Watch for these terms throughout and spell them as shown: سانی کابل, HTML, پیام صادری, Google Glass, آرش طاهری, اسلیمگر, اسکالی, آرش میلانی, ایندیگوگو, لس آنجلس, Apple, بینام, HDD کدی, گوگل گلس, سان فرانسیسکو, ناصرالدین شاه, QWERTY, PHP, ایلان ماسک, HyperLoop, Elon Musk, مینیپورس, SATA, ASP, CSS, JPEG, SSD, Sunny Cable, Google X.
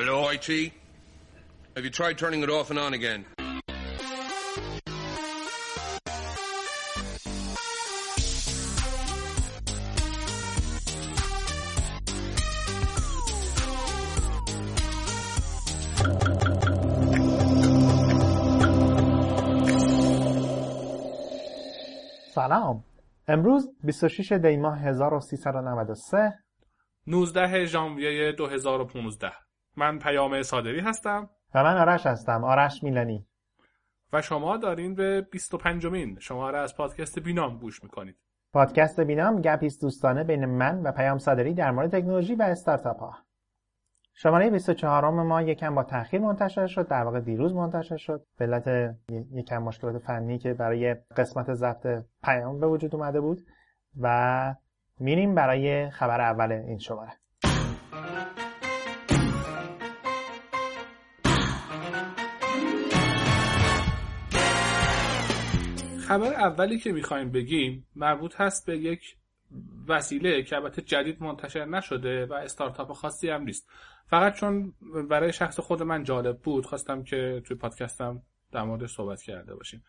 Hello, IT? Have you tried turning it off and on again? سلام. امروز 26 دی ماه 1393، 19 ژانویه 2015. من پیام صادری هستم و من آرش هستم، آرش میلانی، و شما دارین به 25مین شماره از پادکست بینام گوش میکنید. پادکست بینام گپیست دوستانه بین من و پیام صادری در مورد تکنولوژی و استارتاپ ها. شماره 24 ما یکم با تأخیر منتشر شد، در واقع دیروز منتشر شد به علت یکم مشکلات فنی که برای قسمت ضبط پیام به وجود اومده بود، و میریم برای خبر اول این شماره. خبر اولی که میخوایم بگیم مربوط هست به یک وسیله که البته جدید منتشر نشده و استارتاپ خاصی هم نیست، فقط چون برای شخص خود من جالب بود خواستم که توی پادکستم در موردش صحبت کرده باشیم.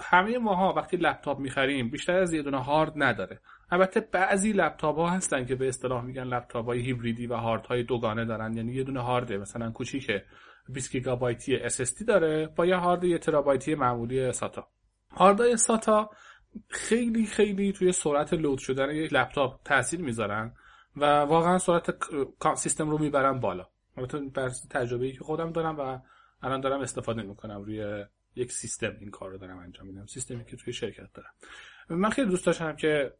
همه ماها وقتی لپتاپ می‌خریم بیشتر از یه دونه هارد نداره. البته بعضی لپتاپ‌ها هستن که به اصطلاح میگن لپتاپ‌های هیبریدی و هاردهای دوگانه دارن، یعنی یه دونه هارده مثلا کوچیکه 20 گیگابایتی SSD داره با یه هارد 1 ترابایتی معمولی SATA. هاردهای SATA خیلی خیلی توی سرعت لود شدن یک لپتاپ تاثیر میذارن و واقعا سرعت سیستم رو میبرن بالا. البته بر تجربه‌ای که خودم دارم و الان دارم استفاده میکنم روی یک سیستم، این کار رو دارم انجام میدم، سیستمی که توی شرکت دارم. من خیلی دوست داشتم که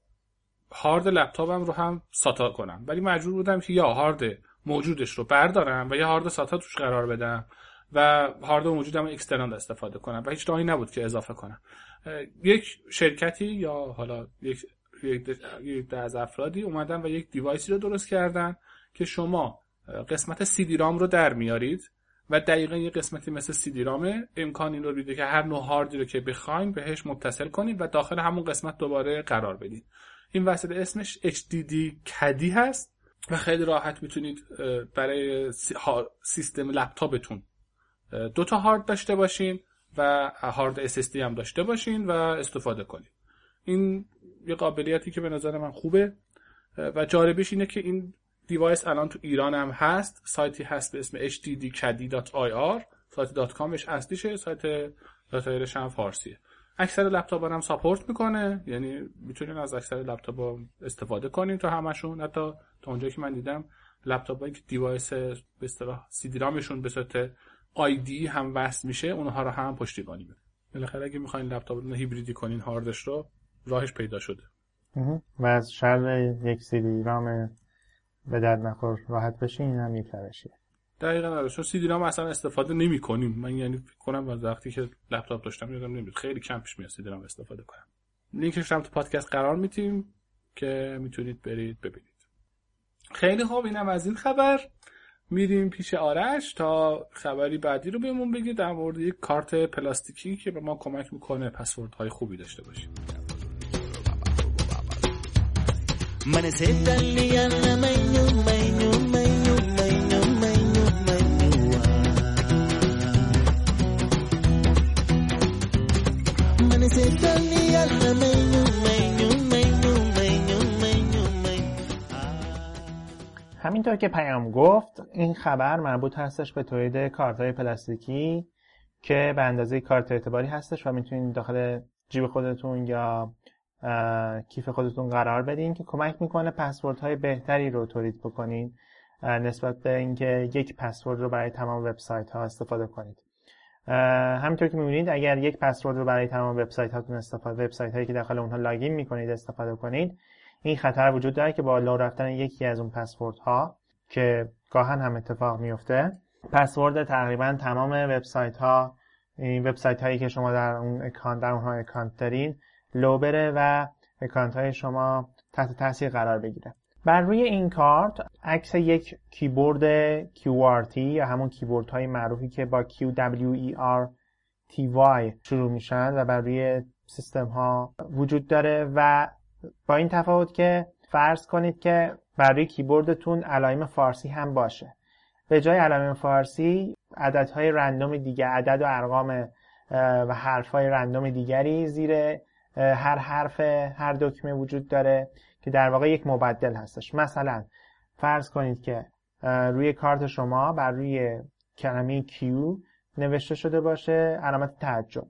هارد لپتاپم رو هم ساتا کنم، ولی مجبور بودم که یا هارد موجودش رو بردارم و یا هارد ساتا توش قرار بدم و هارد موجودم اکسترنال استفاده کنم و هیچ راهی نبود که اضافه کنم. یک شرکتی یا حالا یک دسته از افرادی اومدن و یک دیوایسی رو درست کردن که شما قسمت سی دی رام رو در میارید و دقیقاً یک قسمتی مثل سی دی رامه، امکان این رو میده که هر نوع هاردی رو که بخواید بهش متصل کنید و داخل همون قسمت دوباره قرار بدید. این وسیله اسمش HDD کدی هست و خیلی راحت میتونید برای سیستم لپتاپتون دو تا هارد داشته باشین و هارد SSD هم داشته باشین و استفاده کنید. این یه قابلیتی که به نظر من خوبه و جالبش اینه که این دیوایس الان تو ایران هم هست. سایتی هست به اسم hddkadi.ir، سایت .comش اصلیشه، سایت داتایرش هم فارسیه. اکثر لپتاپ‌ها هم ساپورت میکنه، یعنی میتونین از اکثر لپتاپ‌ها استفاده کنین، تا همشون، حتی تا اونجایی که من دیدم لپتاپ‌هایی که دیوایس به اصطلاح سی دی رامشون به صورت آیدی هم وصل میشه اونها رو هم پشتیبانی بده. بالاخره اگه میخواین لپتاپتون رو هیبریدی کنین هاردش رو، راهش پیدا شده و از شر یک سی دی رام به درد نخور راحت بشین. این هم یک روشیه. دقیقاً آره، چون سی دی رام اصلا استفاده نمی‌کنیم. من یعنی فکر کنم از وقتی که لپتاپ داشتم یادم نمیاد خیلی کم پیش میاد سی دی رام استفاده کنم. لینکش هم تو پادکست قرار میدیم که میتونید برید ببینید. خیلی خوب، اینم از این خبر. میریم پیش آرش تا خبری بعدی رو بهمون بگه در مورد یک کارت پلاستیکی که به ما کمک میکنه پسوردهای خوبی داشته باشیم. همینطور که پیام گفت، این خبر مربوط هستش به تولید کارت‌های پلاستیکی که به اندازه کارت اعتباری هستش و میتونید داخل جیب خودتون یا کیف خودتون قرار بدین که کمک میکنه پسوردهای بهتری رو تولید بکنین نسبت به اینکه یک پسورد رو برای تمام وبسایت‌ها استفاده کنید. همینطور که می‌بینید اگر یک پسورد رو برای تمام وبسایت‌هاتون وبسایت‌هایی که داخل اونها لاگین می‌کنید استفاده کنید، این خطر وجود داره که با لو رفتن یکی از اون پسوردها که گاهن هم اتفاق میفته، پسورد تقریبا تمام وبسایت‌ها، این وبسایت‌هایی که شما در اون اکانت دارین لو بره و اکانت‌های شما تحت تاثیر قرار بگیره. بر روی این کارت عکس یک کیبورد QWERTY یا همون کیبوردهای معروفی که با QWERTY شروع میشن و بر روی سیستم‌ها وجود داره، و با این تفاوت که فرض کنید که برای کیبوردتون علایم فارسی هم باشه. به جای علائم فارسی عددهای رندوم دیگه، عدد و ارقام و حرفهای رندوم دیگری زیر هر حرف هر دکمه وجود داره که در واقع یک مبدل هستش. مثلا فرض کنید که روی کارت شما بر روی کلمه کیو نوشته شده باشه علامت تعجب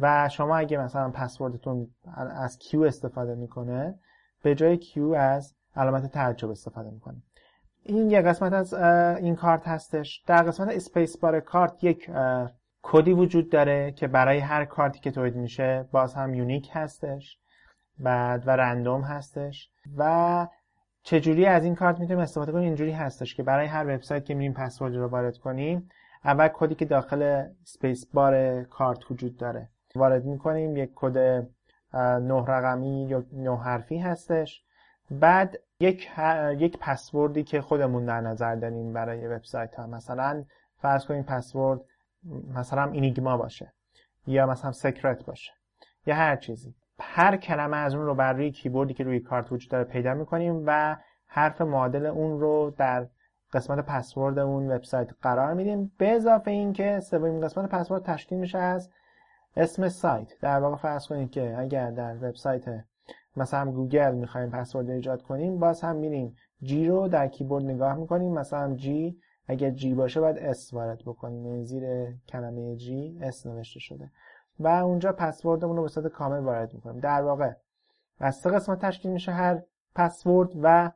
و شما اگه مثلا پسوردتون از کیو استفاده میکنه به جای کیو از علامت تعجب استفاده میکنه. این یک قسمت از این کارت هستش. در قسمت اسپیس بار کارت یک کدی وجود داره که برای هر کارتی که تولید میشه باز هم یونیک هستش و رندوم هستش و چجوری از این کارت میتونیم استفاده کنیم؟ اینجوری هستش که برای هر وبسایت که میریم پسورد رو وارد کنیم اول کدی که داخل اسپیس بار کارت وجود داره وارد میکنیم، یک کد 9 رقمی یا 9 حرفی هستش. بعد یک پسوردی که خودمون در نظر داریم برای وبسایت ها، مثلا فرض کنیم پسورد مثلا اینیگما باشه یا مثلا سیکرت باشه یا هر چیزی. هر کلمه از اون رو بر روی کیبوردی که روی کارت وجود داره پیدا میکنیم و حرف معادل اون رو در قسمت پسورد اون وبسایت قرار میدیم. به اضافه این که سومین قسمت پسورد تشکیل میشه از اسم سایت. در واقع فرض کنید که اگر در وبسایت مثلا گوگل میخوایم پسورد ایجاد کنیم باز هم میریم جی رو در کیبورد نگاه میکنیم، مثلا جی، اگر جی باشه باید اس وارد بکنیم، یعنی زیر کلمه جی اس نوشته شده و اونجا پسوردمون رو به صورت کامل وارد میکنیم. در واقع از 3 قسمت تشکیل میشه هر پسورد و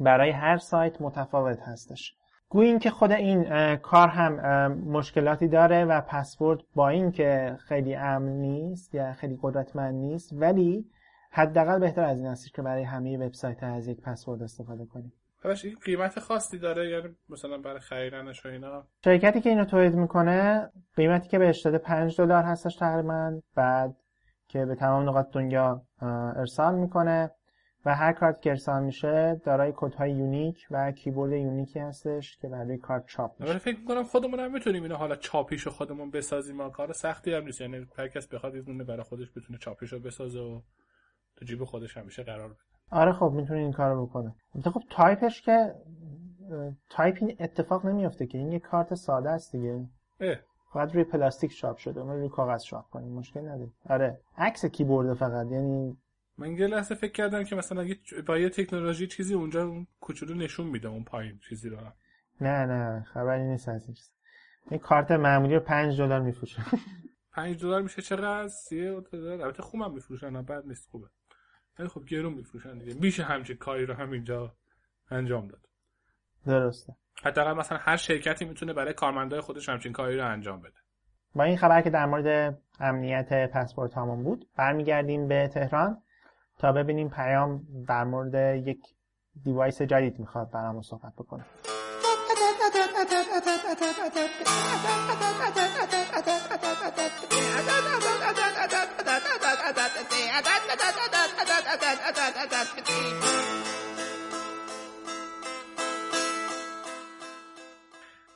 برای هر سایت متفاوت هستش. گویا این که خود این کار هم مشکلاتی داره و پسورد با این که خیلی امن نیست یا خیلی قدرتمند نیست، ولی حداقل بهتر از این است که برای همه وبسایت ها از یک پسورد استفاده کنیم. خبش این قیمت خاصی داره، یعنی مثلا برای خریدنش و اینا شرکتی که اینو تولید میکنه قیمتی که بهش داده $5 هستش تقریبا، بعد که به تمام نقاط دنیا ارسال میکنه و هر کارت که ارسال میشه دارای کدهای یونیک و کیبورد یونیکی هستش که برای کارت چاپ میشه. من فکر میکنم خودمون هم میتونیم اینو حالا چاپیشو خودمون بسازیم، کار سختی هم نیست، یعنی هر کس بخواد یه برای خودش بتونه چاپیشو بسازه و تو جیب خودش هم میشه قرار بده. آره خب میتونین این کارو بکنه. خب تایپش که تایپ این اتفاق نمیفته که این یه کارت ساده است دیگه. باید روی پلاستیک چاپ شده، ما روی کاغذ چاپ کنیم مشکل نداره. آره عکس کیبورد فقط، یعنی من یه لحظه فکر کردم که مثلا با یه تکنولوژی چیزی اونجا اون کوچولو نشون میده اون پایین چیزی رو. نه خبری نیست از این. این کارت معمولی رو $5 میفروشه. $5 میشه چقدر؟ $3. البته خوبم میفروشن، بد نیست، خوبه. خیلی خوب گرون میفروشن دیگه. میشه همچین کاری رو همینجا انجام داد. درسته. حتی اگر مثلا هر شرکتی میتونه برای کارمندای خودش همچین کاری رو انجام بده. با این خبر که در مورد امنیت پسورد هامون بود، برمیگردیم به تهران تا ببینیم پیام در مورد یک دیوایس جدید میخواد برامون صحبت بکنه.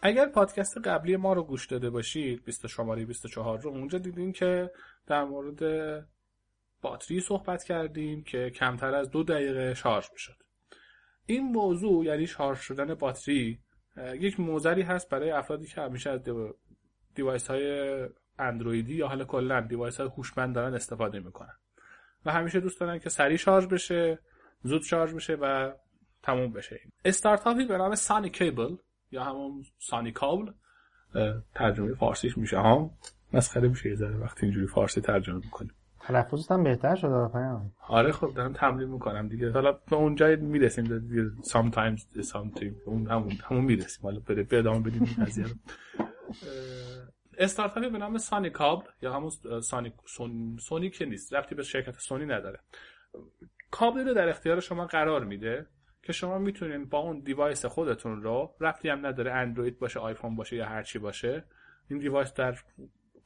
اگر پادکست قبلی ما رو گوش داده باشید، 24 رو اونجا دیدیم که در مورد باتری صحبت کردیم که کمتر از 2 دقیقه شارژ میشد. این موضوع یعنی شارژ شدن باتری یک معضلی هست برای افرادی که همیشه از دیوایس های اندرویدی یا حالا کلا دیوایس های هوشمند دارن استفاده میکنن و همیشه دوست دارن که سریع شارژ بشه، زود شارژ بشه و تموم بشه. استارتاپی به نام سانی کیبل یا همون سانی کابل، ترجمه فارسیش میشه ها، مسخره میشه یه ذره وقتی اینجوری فارسی ترجمه میکنیم. تلفظت هم بهتر شده رفیقم. آره خب دارم تمرین میکنم دیگه، حالا به اونجا میرسیم دیگه. sometimes همون میرسیم، حالا به ادامه بدیم این قضیه رو. استارتاپی به نام سانی کابل یا همون سونی که نیست، ربطی به شرکت سونی نداره، کابل رو در اختیار شما قرار میده که شما میتونین با اون دیوایس خودتون رو، ربطی هم نداره اندروید باشه، آیفون باشه یا هر چی باشه، این دیوایس در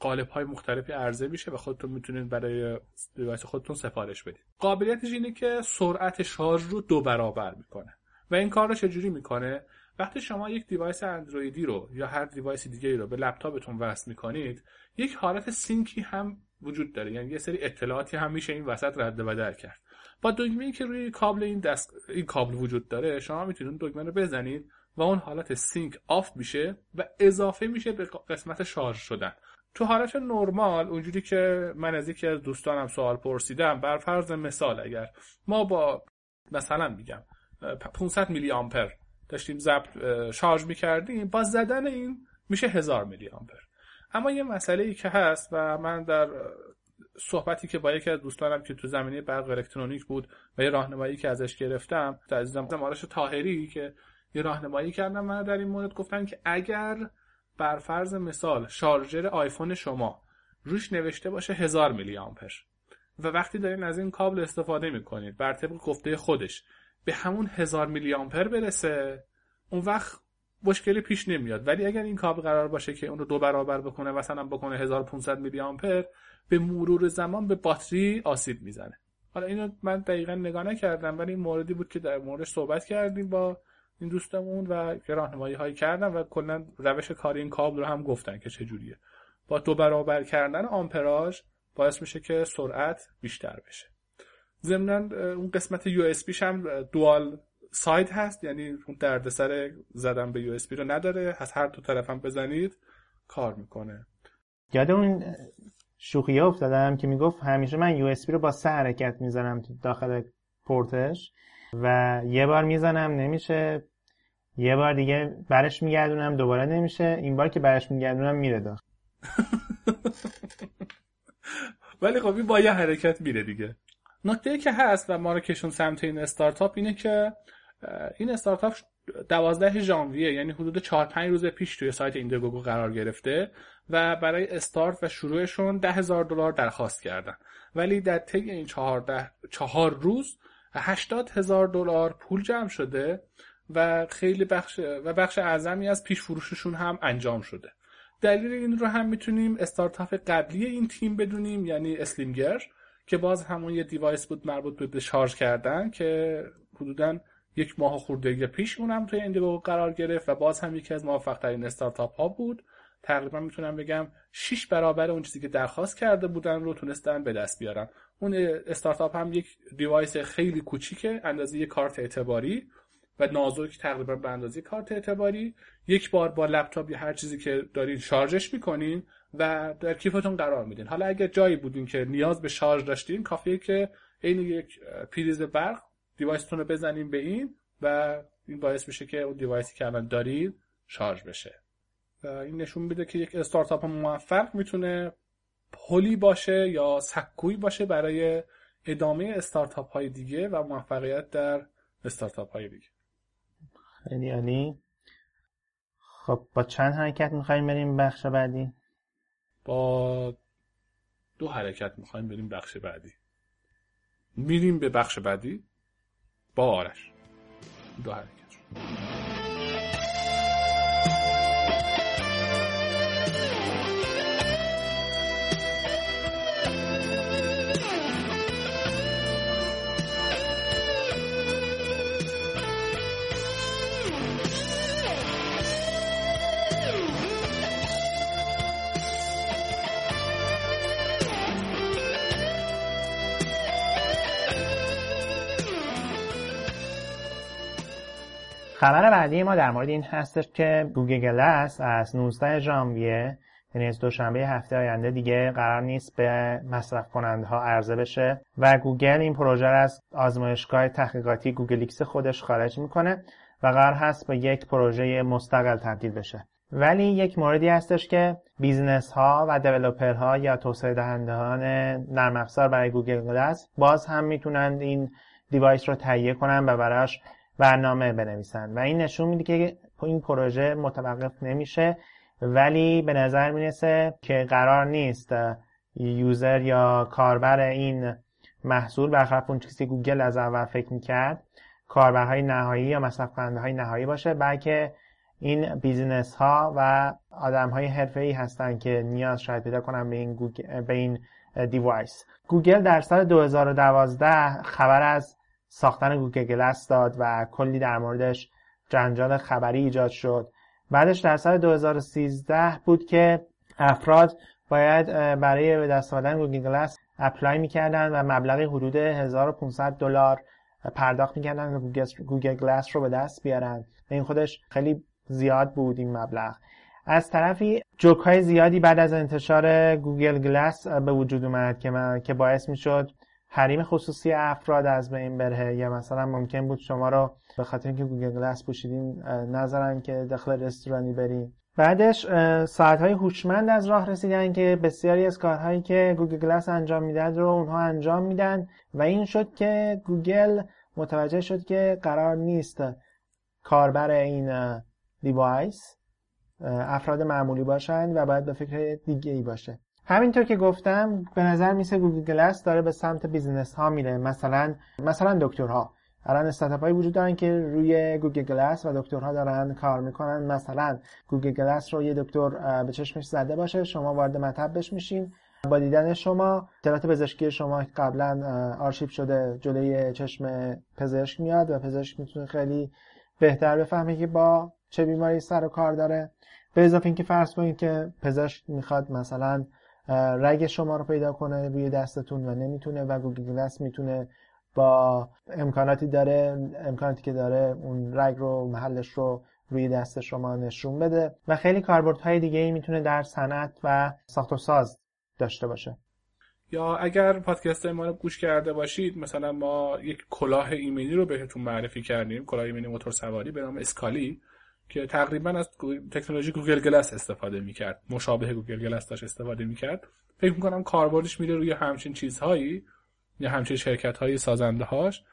قالب‌های مختلفی عرضه میشه و خودتون میتونید برای دیوایس خودتون سفارش بدید. قابلیتش اینه که سرعت شارژ رو 2 برابر میکنه و این کار رو چجوری میکنه؟ وقتی شما یک دیوایس اندرویدی رو یا هر دیوایس دیگه‌ای رو به لپتاپتون وصل میکنید، یک حالت سینکی هم وجود داره، یعنی یه سری اطلاعاتی هم میشه این وسط رد و بدل کرد. با دکمه‌ای که روی کابل این کابل وجود داره، شما میتونید دکمه رو بزنید و اون حالت سینک آف میشه و اضافه میشه به قسمت شارژ شدن. تو حالت نرمال اونجوری که من از یکی از دوستانم سوال پرسیدم، بر فرض مثال اگر ما با مثلا میگم 500 میلی آمپر داشتیم شارژ میکردیم، با زدن این میشه 1000 میلی آمپر. اما یه مسئله‌ای که هست و من در صحبتی که با یکی از دوستانم که تو زمینه برق الکترونیک بود و یه راهنمایی که ازش گرفتم، عزیزم آرش طاهری که یه راهنمایی کردم من در این مورد، گفتن که اگر بر فرض مثال شارژر آیفون شما روش نوشته باشه 1000 میلی آمپر و وقتی دارین از این کابل استفاده میکنید بر طبق گفته خودش به همون 1000 میلی آمپر برسه، اون وقت مشکلی پیش نمیاد. ولی اگر این کابل قرار باشه که اون رو دو برابر بکنه، مثلا بکنه 1500 میلی آمپر، به مرور زمان به باتری آسیب میزنه. حالا اینو من دقیقاً نگاه نکردم، ولی این موردی بود که در موردش صحبت کردیم با این دوستمون و راهنمایی هایی کردن و کلا روش کاری این کابل رو هم گفتن که چجوریه. با دو برابر کردن آمپراژ باعث میشه که سرعت بیشتر بشه. ضمناً اون قسمت یو اس بیش هم دوال ساید هست، یعنی اون دردسر زدن به یو اس بی رو نداره، از هر دو طرف هم بزنید کار میکنه. یاد اون شوخیه افتادم که میگفت همیشه من یو اس بی رو با سه حرکت میزنم داخل پورتش و یه بار میزنم نمیشه، یه بار دیگه برش میگردونم دوباره نمیشه، این بار که برش میگردونم میره داخل. ولی خب این با یه حرکت میره دیگه. نکته‌ای که هست و ما رو کشون سمت این استارتاپ اینه که این استارتاپ 12 ژانویه، یعنی حدود 4-5 روز پیش توی سایت ایندیگوگو قرار گرفته و برای استارت و شروعشون $10,000 درخواست کردن، ولی در طی این 4 روز $80,000 پول جمع شده و خیلی بخش اعظمی از پیش فروششون هم انجام شده. دلیل این رو هم میتونیم استارتاپ قبلی این تیم بدونیم، یعنی اسلیمگر، که باز همون یه دیوایس بود مربوط به شارژ کردن که حدوداً 1 ماه خورده پیش اونم توی ایندیگو قرار گرفت و باز هم یکی از موفق‌ترین استارتاپ ها بود. تقریبا میتونم بگم 6 برابر اون چیزی که درخواست کرده بودن رو تونستن به دست بیارن. اون استارتاپ هم یک دیوایس خیلی کوچیکه، اندازه یک کارت اعتباری و نازک، تقریبا به اندازه کارت اعتباری. یک بار با لپتاپ یا هر چیزی که دارین شارژش می‌کنین و در کیفتون قرار میدین. حالا اگر جایی بودین که نیاز به شارژ داشتین، کافیه که عین یک پریز برق دیوایستون رو بزنین به این و این باعث میشه که اون دیوایسی که الان دارین شارژ بشه. و این نشون میده که یک استارتاپ موفق میتونه پلی باشه یا سکوی باشه برای ادامه استارتاپ های دیگه و موفقیت در استارتاپ های دیگه. خیلی عالی. خب با چند حرکت میخواییم بریم بخش بعدی؟ با 2 حرکت میخواییم بریم بخش بعدی. میریم به بخش بعدی با آرش. 2 حرکت. خبر بعدی ما در مورد این هستش که گوگل گلس از 19 ژانویه، یعنی از دوشنبه هفته آینده، دیگه قرار نیست به مصرف کنندها عرضه بشه و گوگل این پروژه را از آزمایشگاه تحقیقاتی گوگل ایکس خودش خارج میکنه و قرار هست به یک پروژه مستقل تبدیل بشه. ولی یک موردی هستش که بیزنس ها و دیولپر ها یا توسعه دهندگان نرم افزار برای گوگل گلس باز هم میتونن این دیوایس رو تهیه کنن و براش برنامه بنویسن و این نشون میده که این پروژه متوقف نمیشه، ولی به نظر میرسه که قرار نیست یوزر یا کاربر این محصول، برخلاف اون چیزی که گوگل از اول فکر میکرد، کاربرهای نهایی یا مصرف کننده‌های نهایی باشه، بلکه این بیزینس ها و آدمهای حرفه‌ای هستن که نیاز شاید پیدا کنن به این دیوایس. گوگل در سال 2012 خبر از ساختن گوگل گلس داد و کلی در موردش جنجال خبری ایجاد شد. بعدش در سال 2013 بود که افراد باید برای به دست آوردن گوگل گلس اپلای میکردن و مبلغی حدود $1,500 پرداخت می‌کردن که گوگل گلاس رو به دست بیارن. این خودش خیلی زیاد بود این مبلغ. از طرفی جوک‌های زیادی بعد از انتشار گوگل گلاس به وجود اومد که باعث می‌شد حریم خصوصی افراد از بین بره، یا مثلا ممکن بود شما رو به خاطر اینکه گوگل گلاس پوشیدین نذارن که داخل رستورانی برین. بعدش ساعت‌های هوشمند از راه رسیدن که بسیاری از کارهایی که گوگل گلاس انجام میداد رو اونها انجام میدن، و این شد که گوگل متوجه شد که قرار نیست کاربر این دیوایس افراد معمولی باشن و باید به فکر دیگه ای باشه. همینطور که گفتم به نظر میسه گوگل گلاس داره به سمت بیزینس ها میره، مثلا دکترها. الان استارتاپ هایی وجود دارن که روی گوگل گلاس و دکترها دارن کار میکنن. مثلا گوگل گلاس رو یه دکتر به چشمش زده باشه، شما وارد مطب بش میشین، با دیدن شما اطلاعات پزشکی شما قبلا آرشیو شده جلوی چشم پزشک میاد و پزشک میتونه خیلی بهتر بفهمه که با چه بیماری سر و کار داره. به اضافه اینکه فرض کنید که پزشک میخواد مثلا رگ شما رو پیدا کنه روی دستتون و نمیتونه، و گوگل گلاس میتونه با امکاناتی که داره اون رگ رو، محلش رو روی دست شما نشون بده، و خیلی کاربردهای دیگه ای میتونه در صنعت و ساخت و ساز داشته باشه. یا اگر پادکست ما رو گوش کرده باشید، مثلا ما یک کلاه ایمنی رو بهتون معرفی کردیم، کلاه ایمنی موتورسواری به نام اسکالی، که تقریبا از تکنولوژی گوگل گلاس استفاده میکرد، مشابه گوگل گلاس داشت استفاده میکرد. فکر میکنم کاربردش میره روی همچین چیزهایی یا همچین شرکت‌های سازنده‌هاش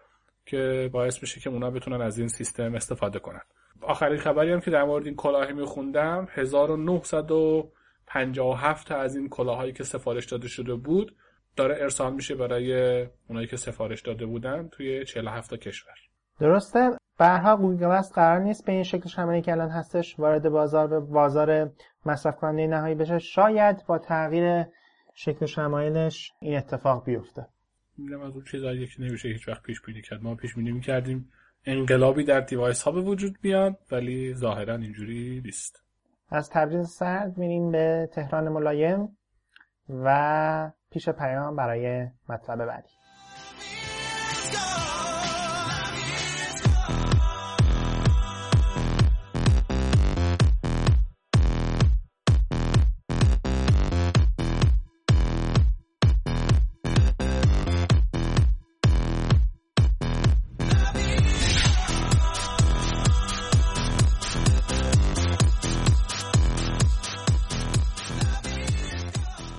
که باعث میشه که اونا بتونن از این سیستم استفاده کنن. آخرین خبری هم که در مورد این کلاه میخوندم، 1957 تا از این کلاهایی که سفارش داده شده بود داره ارسال میشه برای اونایی که سفارش داده بودن توی 47 تا کشور. درسته. به هر حال گوگل گلاس قرار نیست به این شکل شمنی که الان هستش وارد بازار مصرف کننده نهایی بشه. شاید با تغییر شکل شمایلش این اتفاق بیفته. میگم از اون چیزایی که نمیشه هیچ وقت پیش بینی کرد. ما پیش بینی می‌کردیم انقلابی در دیوایس ها به وجود بیاد، ولی ظاهرا اینجوری نیست. از تبریز سرد میریم به تهران ملایم و پیش پیام برای مطلب بعدی.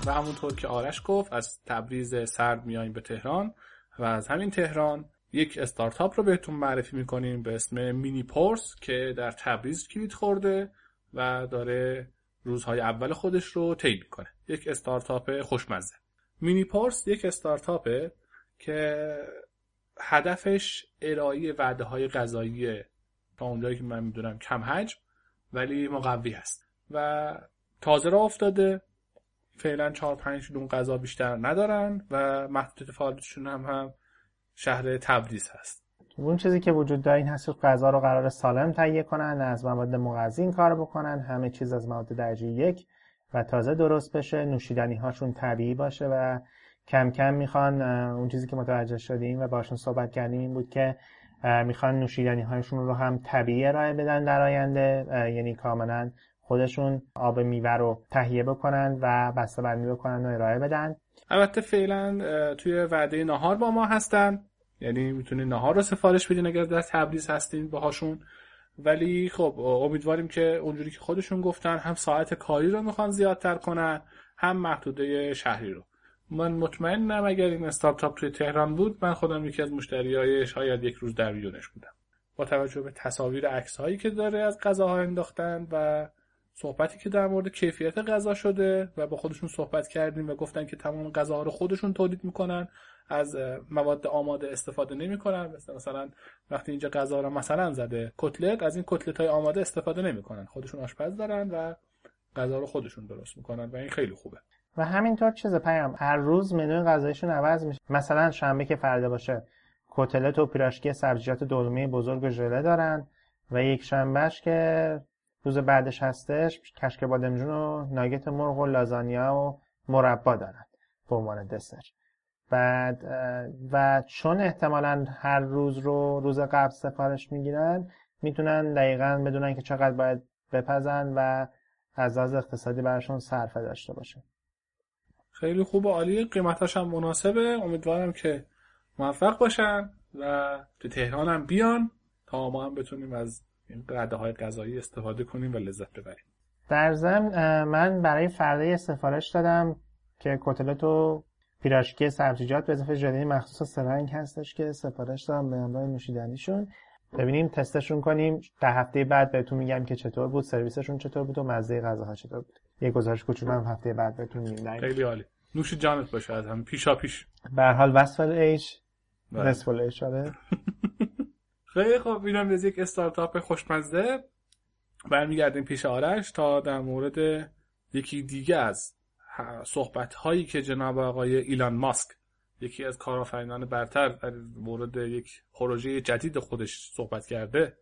همونطور که آرش گفت از تبریز سرد میاییم به تهران و از همین تهران یک استارتاپ رو بهتون معرفی میکنیم به اسم مینیپورس که در تبریز کلید خورده و داره روزهای اول خودش رو طی میکنه. یک استارتاپ خوشمزه. مینیپورس یک استارتاپه که هدفش ارائه وعده های غذایی تا اونجایی که من میدونم کم حجم ولی مقوی هست و تازه راه افتاده. فعلا 4-5 دون غذا بیشتر ندارن و محدود فعالیتشون هم شهر تبریز هست. اون چیزی که وجود داره این هست که غذا رو قرار سالم تهیه کنن، از مواد مغذی این کارو بکنن، همه چیز از مواد درجه 1 و تازه درست بشه، نوشیدنی هاشون طبیعی باشه و کم کم میخوان اون چیزی که متوجه شدیم و باشون صحبت کردیم این بود که میخوان نوشیدنی هاشون رو هم طبیعی ارائه بدن در آینده، یعنی کاملا خودشون آب میوه رو تهیه بکنن و بسته‌بندی بکنن و ارائه بدن. البته فعلا توی وعده ناهار با ما هستن، یعنی میتونین ناهار رو سفارش بدین اگر در تبریز هستین باهاشون، ولی خب امیدواریم که اونجوری که خودشون گفتن هم ساعت کاری رو میخوان زیادتر کنن هم محدوده شهری رو. من مطمئنم اگر این استارتاپ توی تهران بود من خودم یکی از مشتریای شاید یک روز در ویونش بودم. با توجه به تصاویر عکس‌هایی که داره از غذاها انداختن و صحبتی که در مورد کیفیت غذا شده و با خودشون صحبت کردیم و گفتن که تمام غذاها رو خودشون تولید میکنن، از مواد آماده استفاده نمیکنن. مثلا وقتی اینجا غذا رو مثلا زده کتلت، از این کتلت‌های آماده استفاده نمیکنن، خودشون آشپز دارن و غذا رو خودشون درست میکنن و این خیلی خوبه. و همینطور چیز پیام هر روز منوی غذایشون عوض میشه. مثلا شنبه که فردا باشه کتلت و پیراشکی سبزیجات دلمه بزرگ و ژله دارن و یک شنبهش که روز بعدش هستش کشک بادمجون و ناگت مرغ و لازانیا و مربا دارن به عنوان دسر. بعد و چون احتمالاً هر روز رو روز قبل سفارش میگیرن، میتونن دقیقاً بدونن که چقدر باید بپزن و از لحاظ اقتصادی براشون صرفه داشته باشه. خیلی خوب و عالی، قیمتاش هم مناسبه. امیدوارم که موفق باشن و تو تهران هم بیان تا ما هم بتونیم از این رده غذایی استفاده کنیم و لذت ببریم. در ضمن من برای فردا سفارش دادم که کتلت و پیراشکی سبزیجات به اضافه ژله مخصوص سرنگ هستش که سفارش دادم به همراه نوشیدنیشون. ببینیم تستشون کنیم، تا هفته بعد بهتون میگم که چطور بود، سرویسشون چطور بود و مزه غذاها چطور بود. یه گزارش کوچولو هم هفته بعد بهتون میدم. خیلی عالی. نوش جانت باشه از هم پیشاپیش. به هر حال وصفل ایج وصفل ایج شده. خیلی خوب، اینم از یک استارتاپ خوشمزه. برمیگردیم پیش آرش تا در مورد یکی دیگه از صحبت‌هایی که جناب آقای ایلان ماسک، یکی از کارآفرینان برتر، در مورد یک پروژه جدید خودش صحبت کرده.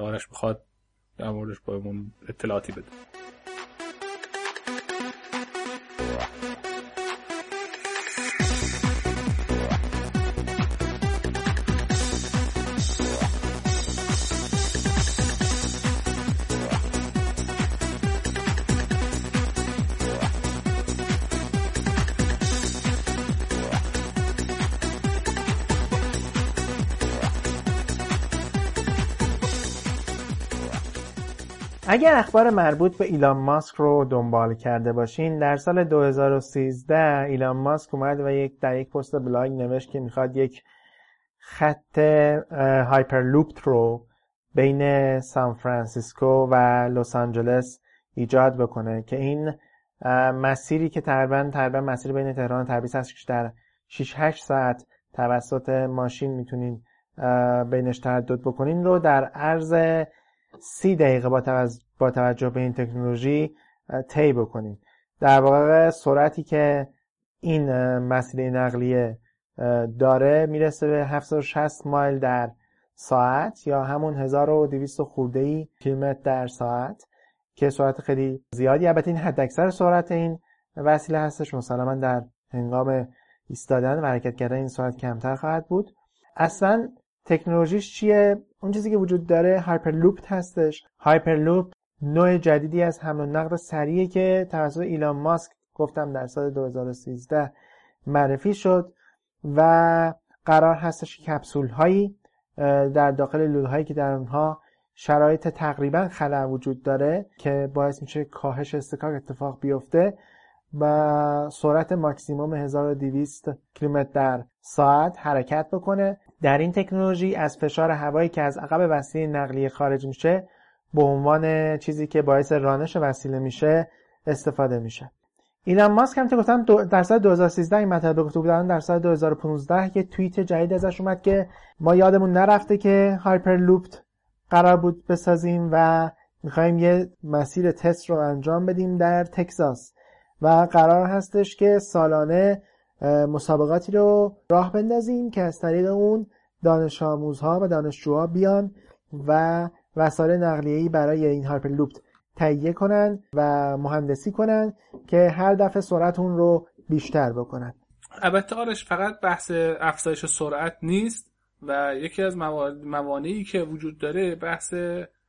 آرش می‌خواد در موردش بهمون اطلاعاتی بده. اگر اخبار مربوط به ایلان ماسک رو دنبال کرده باشین، در سال 2013 ایلان ماسک اومد و در یک پست بلاگ نوشت که میخواد یک خط هایپرلوپ رو بین سان فرانسیسکو و لس آنجلس ایجاد بکنه که این مسیری که تقریبا مسیر بین تهران و تبریز هست که در 6-8 ساعت توسط ماشین میتونین بینش تردد بکنین رو در عرض 30 دقیقه با توجه به این تکنولوژی طی بکنیم. در واقع سرعتی که این مسیر نقلیه داره میرسه به 760 مایل در ساعت یا همون 1200 خورده‌ای کیلومتر در ساعت که سرعت خیلی زیادی. البته این حداکثر سرعت این وسیله هستش، مسلماً در هنگام ایستادن و حرکت کردن این سرعت کمتر خواهد بود. اصلاً تکنولوژیش چیه؟ اون چیزی که وجود داره هایپرلوپ هستش. هایپرلوپ نوع جدیدی از حمل و نقل سریعه که توسط ایلان ماسک گفتم در سال 2013 معرفی شد و قرار هستش کپسول هایی در داخل لوله هایی که در اونها شرایط تقریبا خلا وجود داره که باعث میشه کاهش اصطکاک اتفاق بیفته و سرعت ماکسیموم 1200 کیلومتر در ساعت حرکت بکنه. در این تکنولوژی از فشار هوایی که از عقب وسیله نقلیه خارج میشه به عنوان چیزی که باعث رانش وسیله میشه استفاده میشه. ایلان ماسک هم که گفتم در سال 2013 این مطلب گفته بودن، در سال 2015 یه توییت جدید ازش اومد که ما یادمون نرفته که هایپرلوپ قرار بود بسازیم و میخوایم یه مسیر تست رو انجام بدیم در تگزاس و قرار هستش که سالانه مسابقاتی رو راه بندازیم که از طریق اون دانش آموزها و دانشجوها بیان و وسایل نقلیه‌ای برای این هایپرلوپ تهیه کنن و مهندسی کنن که هر دفعه سرعت اون رو بیشتر بکنن. البته آرش فقط بحث افزایش سرعت نیست و یکی از موانعی که وجود داره بحث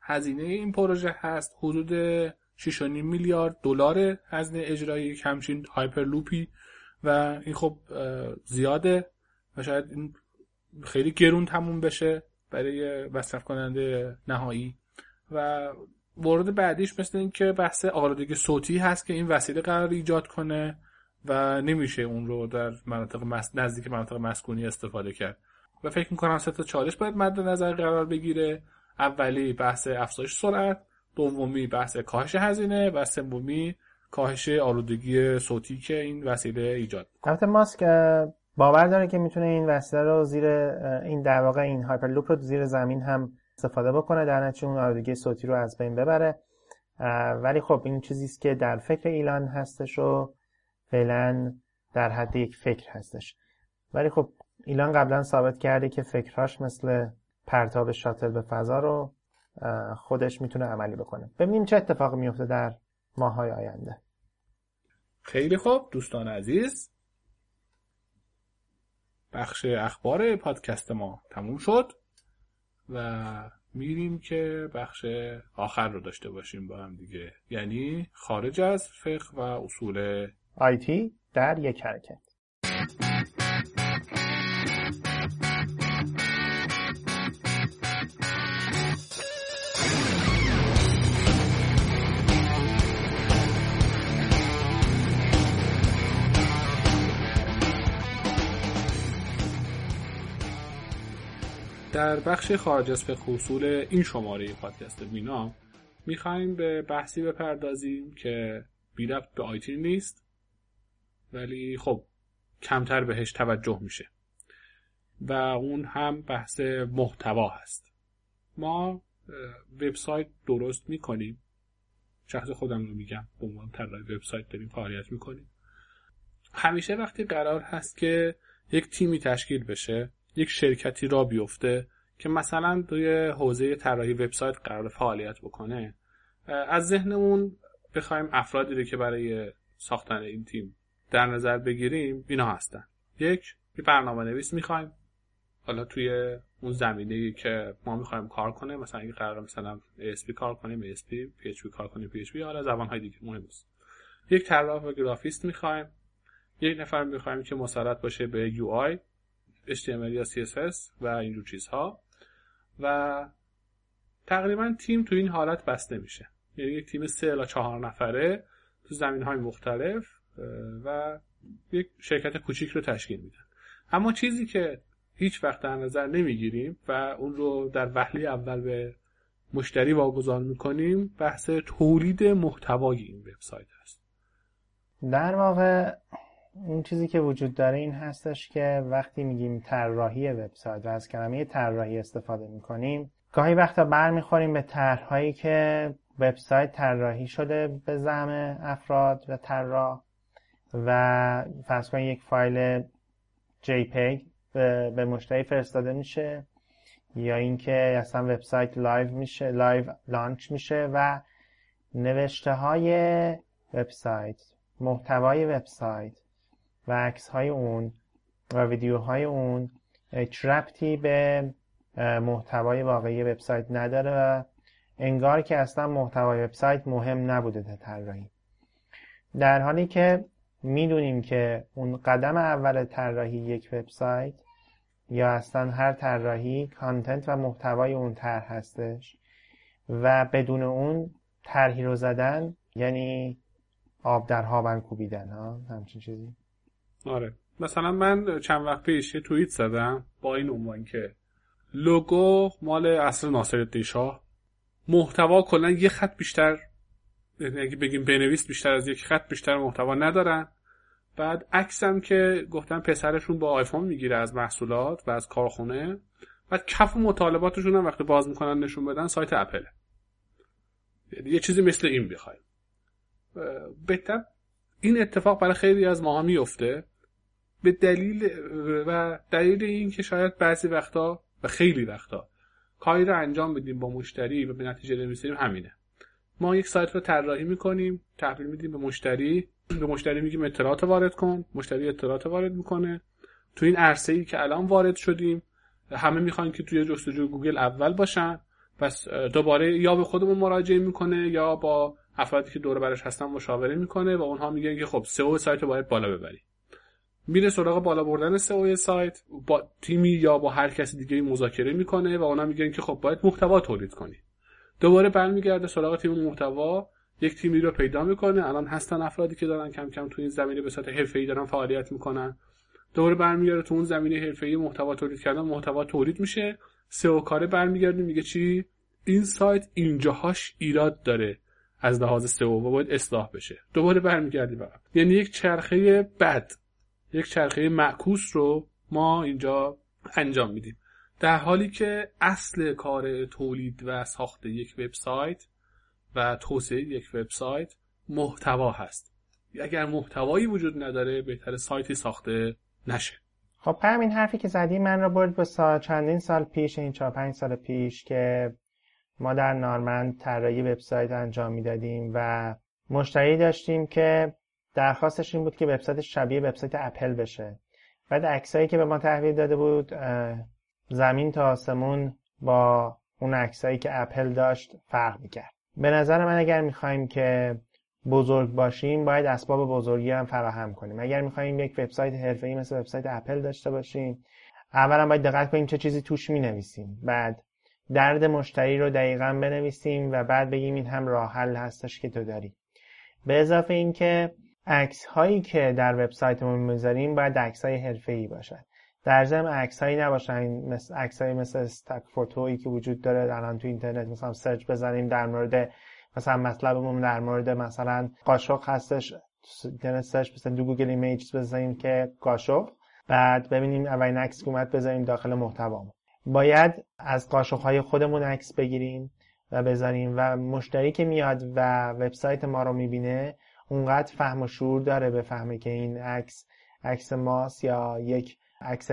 هزینه این پروژه هست. حدود 6.5 میلیارد دلار هزینه اجرایی یک همچین هایپرلوپی و این خب زیاده و شاید این خیلی گرون تموم بشه برای مصرف کننده نهایی. و مورد بعدیش مثل این که بحث آلودگی صوتی هست که این وسیله قرار ایجاد کنه و نمیشه اون رو در مناطق نزدیک مناطق مسکونی استفاده کرد و فکر میکنم 3 تا چالش باید مد نظر قرار بگیره. اولی بحث افزایش سرعت، دومی بحث کاهش هزینه و سومی کاهش آلودگی صوتی که این وسیله ایجاد می‌کنه. البته ماسک باور داره که میتونه این وسیله رو زیر این در واقع این هایپرلوپ رو زیر زمین هم استفاده بکنه، در نتیجه اون آلودگی صوتی رو از بین ببره. ولی خب این چیزی است که در فکر ایلان هستش و فعلا در حد یک فکر هستش. ولی خب ایلان قبلا ثابت کرده که فکرهاش مثل پرتاب شاتل به فضا رو خودش میتونه عملی بکنه. ببینیم چه اتفاقی میفته در ماهای آینده. خیلی خوب دوستان عزیز، بخش اخبار پادکست ما تموم شد و میریم که بخش آخر رو داشته باشیم با هم دیگه، یعنی خارج از فقه و اصول آیتی در یک حرکت. در بخش خارج از فقه اصول این شماره پادکست بینام میخوایم به بحثی بپردازیم که بی‌ربط به آیتی نیست ولی خب کمتر بهش توجه میشه و اون هم بحث محتوا هست. ما وبسایت درست میکنیم، شخص خودم رو میگم، به عنوان طراح وبسایت داریم فعالیت میکنیم. همیشه وقتی قرار هست که یک تیمی تشکیل بشه، یک شرکتی را بیفته که مثلا توی حوزه طراحی وبسایت قرار فعالیت بکنه، از ذهنمون بخوایم افرادی رو که برای ساختن این تیم در نظر بگیریم اینا هستن. یک برنامه‌نویس می‌خوایم، حالا توی اون زمینه‌ای که ما می‌خوایم کار کنه، مثلا اگه قراره مثلا ASP کار کنیم ASP، PHP کار کنیم PHP، حالا زبان‌های دیگه مهم نیست. یک طراح گرافیست می‌خوایم، یک نفر می‌خوایم که مسلط باشه به UI، HTML یا CSS و اینجور چیزها، و تقریبا تیم تو این حالت بسته میشه، یعنی یک تیم 3 تا 4 نفره تو زمینهای مختلف و یک شرکت کوچیک رو تشکیل میدن. اما چیزی که هیچ وقت در نظر نمیگیریم و اون رو در وهله اول به مشتری واگذار میکنیم بحث تولید محتوای این وبسایت است. در واقع اون چیزی که وجود داره این هستش که وقتی میگیم طراحی وبسایت و از کلمه طراحی استفاده میکنیم، گاهی وقتا برمیخوریم به طرح‌هایی که وبسایت طراحی شده به زعم افراد و طراح، و فرض کنید یک فایل JPEG به مشتری فرستاده میشه، یا اینکه اصلا وبسایت لایو لانچ میشه و نوشته‌های وبسایت، محتوای وبسایت و عکس‌های اون و ویدیوهای اون هیچ ربطی به محتوای واقعی وبسایت نداره و انگار که اصلا محتوای وبسایت مهم نبوده تا طراحی، در حالی که میدونیم که اون قدم اول طراحی یک وبسایت یا اصلا هر طراحی کانتنت و محتوای اون طرح هستش و بدون اون طرحی رو زدن یعنی آب در هاون کوبیدن، همچین چیزی. آره، مثلا من چند وقت پیش یه توییت زدم با این عنوان که لوگو مال عصر ناصرالدین شاه، محتوا کلا یه خط بیشتر، یعنی اگه بگیم بنویس بیشتر از یک خط بیشتر محتوا ندارن. بعد عکسم که گفتن پسرشون با آیفون میگیره از محصولات و از کارخونه، بعد کف مطالباتشون هم وقتی باز میکنن نشون بدن سایت اپل، یعنی یه چیزی مثل این بخوایم. بهتر این اتفاق برای خیلی از ماها میفته به دلیل و دلیل این که شاید بعضی وقتا و خیلی وقتا کاری رو انجام بدیم با مشتری و به نتیجه نمی‌رسیم. همینه، ما یک سایت رو طراحی می‌کنیم، تحویل میدیم به مشتری میگیم اطلاعات وارد کن، مشتری اطلاعات وارد میکنه. تو این عرصه‌ای که الان وارد شدیم همه می‌خوان که توی جستجوی گوگل اول باشن، پس دوباره یا به خودمون مراجعه میکنه یا با افرادی که دور برش هستن مشاوره میکنه و اونها میگن که خب سئو سایت رو باید بالا ببری. میره سراغ بالا بردن سئو سایت با تیمی یا با هر کسی دیگه مذاکره میکنه و اونها میگن که خب باید محتوا تولید کنی. دوباره برمیگرده سراغ تیم محتوا، یک تیمی رو پیدا میکنه، الان هستن افرادی که دارن کم کم تو این زمینه به صورت حرفه‌ای دارن فعالیت میکنن. دوباره برمیگرده تو اون زمینه حرفه‌ای محتوا تولید کردن، محتوا تولید میشه. سئو کاره برمیگرده میگه چی؟ این سایت اینجاهاش ایراد داره از لحاظ سئو و باید اصلاح بشه. دوباره برمیگردی بقید، یعنی یک چرخه بد، یک چرخه معکوس رو ما اینجا انجام میدیم، در حالی که اصل کار تولید و ساخت یک وبسایت و توسعه یک وبسایت محتوا هست. اگر محتوایی وجود نداره بهتر سایتی ساخته نشه. خب همین حرفی که زدی من رو برد به چندین سال پیش، این 4-5 سال پیش که ما در نارمند طراحی وبسایت انجام میدادیم و مشتری داشتیم که درخواستش این بود که وبسایت شبیه وبسایت اپل بشه بعد عکسایی که به ما تحویل داده بود زمین تا آسمون با اون عکسایی که اپل داشت فرق می‌کرد. به نظر من اگر می‌خوایم که بزرگ باشیم باید اسباب بزرگی هم فراهم کنیم. اگر می‌خوایم یک وبسایت حرفه‌ای مثل وبسایت اپل داشته باشیم، اولا باید دقت کنیم چه چیزی توش می‌نویسیم. بعد درد مشتری رو دقیقاً بنویسیم و بعد بگیم این هم راه حل هستش که تو داری. به اضافه اینکه عکس‌هایی که در وبسایتمون می‌ذاریم باید عکس‌های حرفه‌ای باشن. در ضمن عکس‌هایی نباشن مثل عکس‌های مثل استاک فوتویی که وجود داره الان تو اینترنت، مثلا سرچ بزنیم در مورد مثلا مطلبمون در مورد مثلا قاشق هستش، اینترنت سرچ مثلا تو گوگل ایمیجز بزنیم که قاشق، بعد ببینیم اولین عکس که اومد بزنیم داخل محتوامون. باید از قاشق‌های خودمون عکس بگیریم و بزنیم و مشتری که میاد و وبسایت ما رو می‌بینه اونقدر فهم و شعور داره بفهمه که این عکس عکس ماست یا یک عکس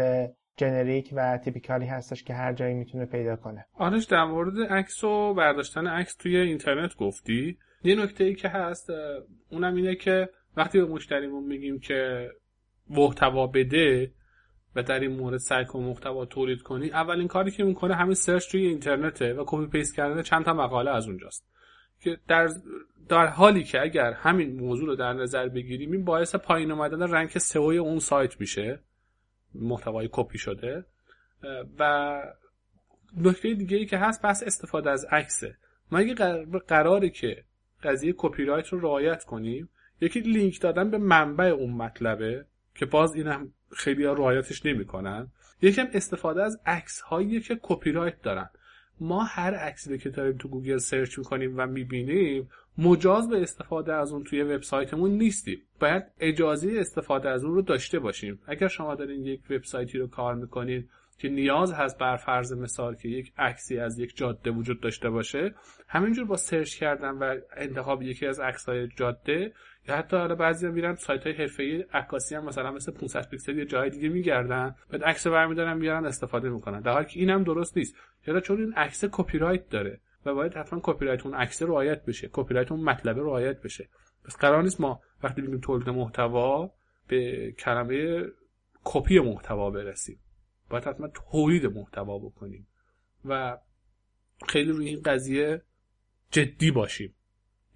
جنریک و تیپیکالی هستش که هر جایی میتونه پیدا کنه. آرش در مورد عکس و برداشتن عکس توی اینترنت گفتی، یه نکته‌ای که هست اونم اینه که وقتی به مشتریمون میگیم که محتوا بده و در این مورد سعی کن محتوا تولید کنی، اولین کاری که میکنه همین سرچ توی اینترنته و کپی پیست کردن چند تا مقاله از اونجاست که در حالی که اگر همین موضوع رو در نظر بگیریم این باعث پایین اومدن رنک سئو اون سایت میشه، محتوای کپی شده. و نکته دیگه ای که هست بحث استفاده از عکسه. ما اگه قراره که قضیه کپی رایت رو رعایت کنیم، یکی لینک دادن به منبع اون مطلبه که باز اینم خیلی‌ها رعایتش نمی‌کنن، یکم استفاده از عکس‌هایی که کپی رایت دارن. ما هر عکسی که داریم تو گوگل سرچ می‌کنیم و می‌بینیم مجاز به استفاده از اون توی وبسایتمون نیستیم. باید اجازه استفاده از اون رو داشته باشیم. اگر شما دارین یک وبسایتی رو کار می‌کنین که نیاز هست بر فرض مثال که یک عکسی از یک جاده وجود داشته باشه، همینجور با سرچ کردن و انتخاب یکی از عکس‌های جاده یا حتی حالا بعضی‌ها میرن سایت‌های حرفه‌ای عکاسی هم مثلا مثل 500 پیکسل یا جای دیگه میگردن، بعد عکس برمی‌دارن میارن استفاده می‌کنن، در حالی که اینم درست نیست. چرا؟ چون این عکس کپی رایت داره و باید حتما کپی رایت اون عکس رعایت بشه، کپی رایت اون مطلب رعایت بشه. پس قرار نیست ما وقتی میگیم تولید محتوا به کلمه کپی محتوا برسیم، باید حتما تولید محتوا بکنیم و خیلی روی این قضیه جدی باشیم،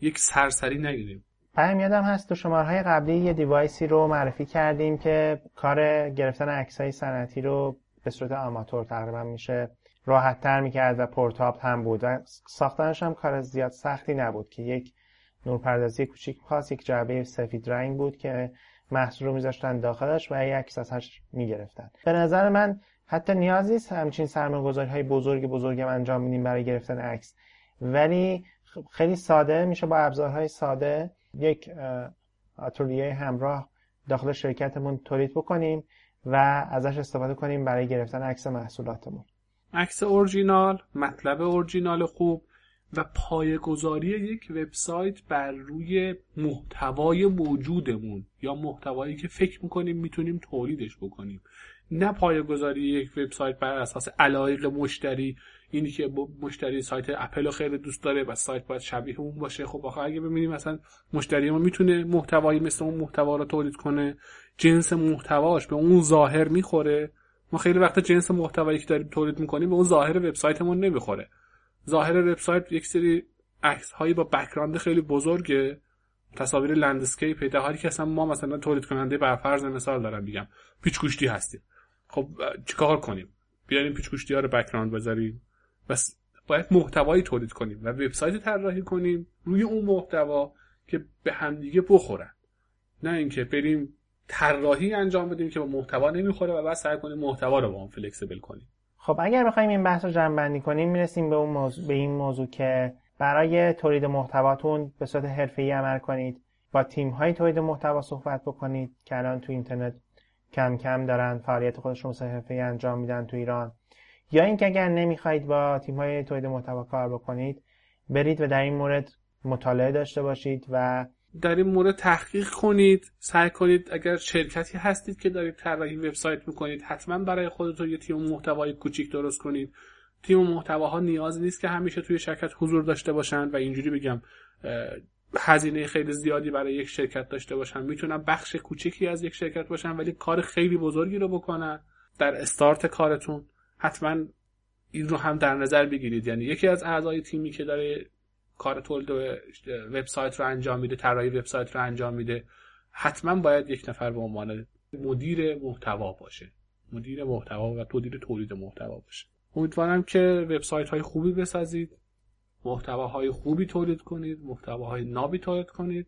یک سرسری نگیریم. من یادم هست تو شمارهای قبلی یه دیوایسی رو معرفی کردیم که کار گرفتن عکس‌های صنعتی رو به صورت آماتور تقریبا میشه راحت‌تر می‌کرد و پورتابل هم بود و ساختنش هم کار زیاد سختی نبود که یک نورپردازی کوچیک خاص، یک جعبه سفید رنگ بود که محصول رو می‌ذاشتن داخلش و یک عکس ازش می‌گرفتن. به نظر من حتی نیازی نیست همچین سرمایه‌گذاری‌های بزرگ انجام بدیم برای گرفتن عکس، ولی خیلی ساده میشه با ابزارهای ساده یک آتولیه همراه داخل شرکتمون تولید بکنیم و ازش استفاده کنیم برای گرفتن عکس محصولاتمون. عکس اورجینال، مطلب اورجینال خوب و پایه‌گذاری یک وبسایت بر روی محتوای موجودمون یا محتوایی که فکر می‌کنیم میتونیم تولیدش بکنیم، نه پایه‌گذاری یک وبسایت بر اساس علایق مشتری. اینی که مشتری سایت اپل رو خیلی دوست داره و سایت باید شبیه اون باشه. خب آخه اگه ببینیم مثلا مشتری ما میتونه محتوایی مثل اون محتوا رو تولید کنه، جنس محتواش به اون ظاهر میخوره. ما خیلی وقتا جنس محتوایی که داریم تولید میکنیم به اون ظاهر وبسایتمون نمیخوره. ظاهر وبسایت یک سری عکس‌هایی با بک‌گراند خیلی بزرگه، تصاویر لندسکیپ، در حالی که اصلا ما مثلا تولید کننده بر فرض مثال دارم میگم پیچ‌گوشتی هستیم. خب چیکار کنیم؟ بیاریم پیچ‌گوشتی‌ها رو بک‌گراند بذاریم. بس باید محتوایی تولید کنیم و وبسایت طراحی کنیم روی اون محتوا که به همدیگه بخورن، نه اینکه بریم طراحی انجام بدیم که با محتوا نمیخوره و بعد سعی کنیم محتوا رو با اون فلکسیبل کنیم. خب اگر بخوایم این بحث رو جمع‌بندی کنیم میرسیم به اون موضوع، به این موضوع که برای تولید محتواتون به صورت حرفه‌ای عمل کنید، با تیم‌های تولید محتوا صحبت بکنید که الان تو اینترنت کم کم دارن فعالیت خودشون رو حرفه‌ای انجام میدن تو ایران، یا اینکه اگر نمیخواید با تیم‌های تولید محتوا کار بکنید برید و در این مورد مطالعه داشته باشید و در این مورد تحقیق کنید. سعی کنید اگر شرکتی هستید که دارید طراحی وبسایت میکنید حتما برای خودتون یه تیم محتوای کوچیک درست کنید. تیم محتواها نیاز نیست که همیشه توی شرکت حضور داشته باشن و اینجوری بگم هزینه خیلی زیادی برای یک شرکت داشته باشن، میتونن بخش کوچیکی از یک شرکت باشن ولی کار خیلی بزرگی رو بکنن. در استارت کارتون حتما این رو هم در نظر بگیرید، یعنی یکی از اعضای تیمی که داره کار تولید وبسایت رو انجام میده، طراحی وبسایت رو انجام میده، حتما باید یک نفر به عنوان مدیر محتوا باشه، مدیر محتوا و مدیر تولید محتوا باشه. امیدوارم که وبسایت‌های خوبی بسازید، محتواهای خوبی تولید کنید، محتواهای نابی تولید کنید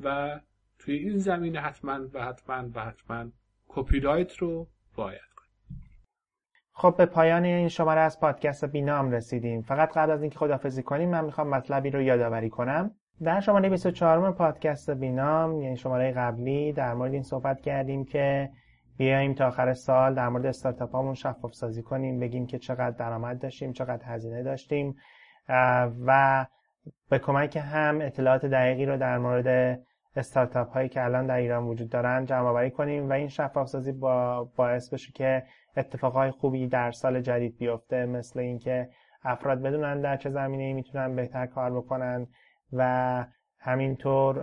و توی این زمینه حتما کپی رایت رو رعایت کنید. خب به پایان این شماره از پادکست بینام رسیدیم. فقط قبل از اینکه خداحافظی کنیم من میخوام مطلبی رو یادآوری کنم. در شماره 24م پادکست بینام، یعنی شماره قبلی، در مورد این صحبت کردیم که بیایم تا آخر سال در مورد استارتاپ‌هامون شفاف سازی کنیم، بگیم که چقدر درآمد داشتیم، چقدر هزینه داشتیم و به کمک هم اطلاعات دقیقی رو در مورد استارتاپ هایی که الان در ایران وجود دارن جمع آوری کنیم و این شفاف سازی باعث بشه که اتفاقهای خوبی در سال جدید بیفته، مثل اینکه افراد بدونن در چه زمینه‌ای میتونن بهتر کار بکنن و همینطور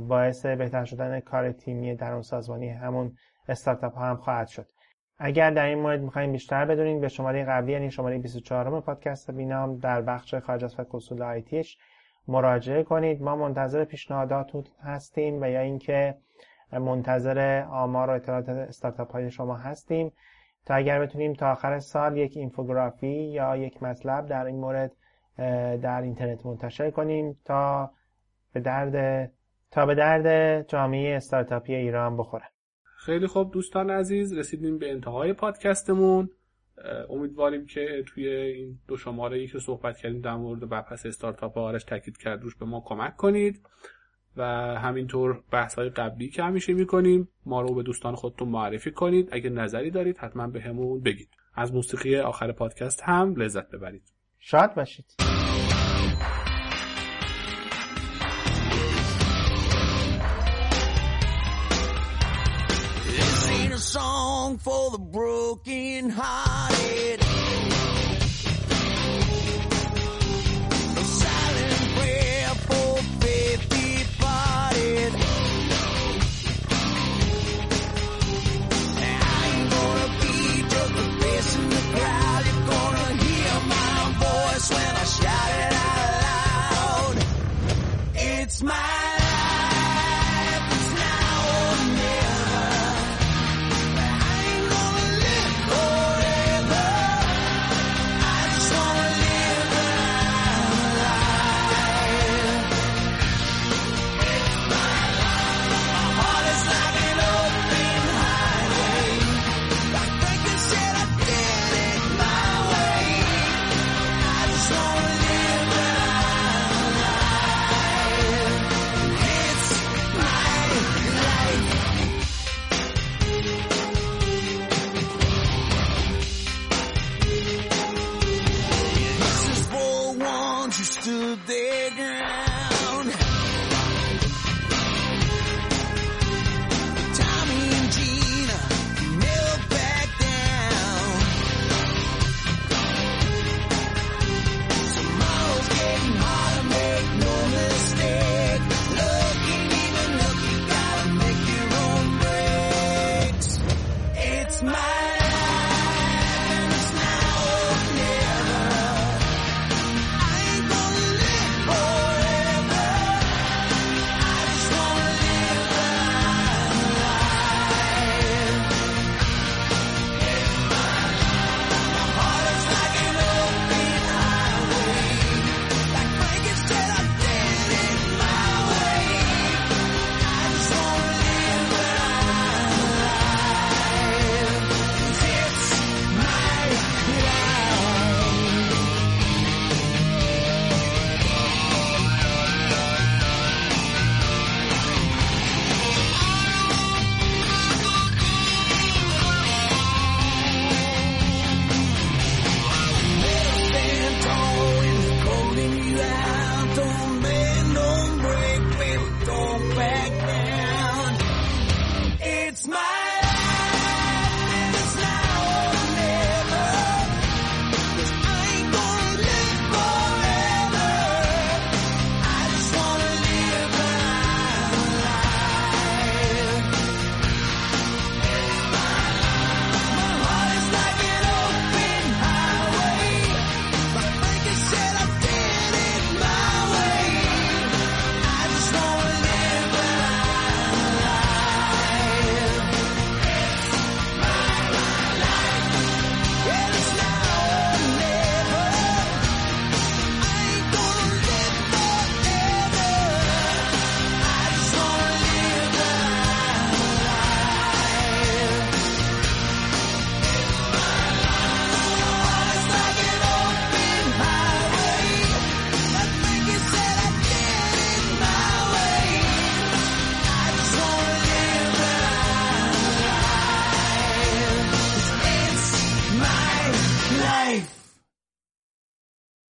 باعث بهتر شدن کار تیمی درون سازمانی همون استارتاپ ها هم خواهد شد. اگر در این مورد می‌خواید بیشتر بدونید به شماره قبلی، یعنی شماره 24م پادکست بینام در بخش خارج از فکوسول آیتیش مراجعه کنید. ما منتظر پیشنهاداتتون هستیم و یا اینکه منتظر آمار و اطلاعات استارتاپ‌های شما هستیم تا اگر بتونیم تا آخر سال یک اینفوگرافی یا یک مطلب در این مورد در اینترنت منتشر کنیم تا به درد جامعه استارتاپی ایران بخوره. خیلی خوب دوستان عزیز، رسیدیم به انتهای پادکستمون. امیدواریم که توی این دو شماره‌ای که صحبت کردیم در مورد بحث استارتاپ آرش تاکید کرد روش به ما کمک کنید و همینطور بحث‌های قبلی که همیشه می‌کنیم ما رو به دوستان خودتون معرفی کنید. اگه نظری دارید حتما به همون بگید. از موسیقی آخر پادکست هم لذت ببرید. شاد باشید. A song for the broken hearted, a silent prayer for faith departed. I ain't gonna be just a face in the crowd. You're gonna hear my voice when I shout it out loud. It's my stood their ground.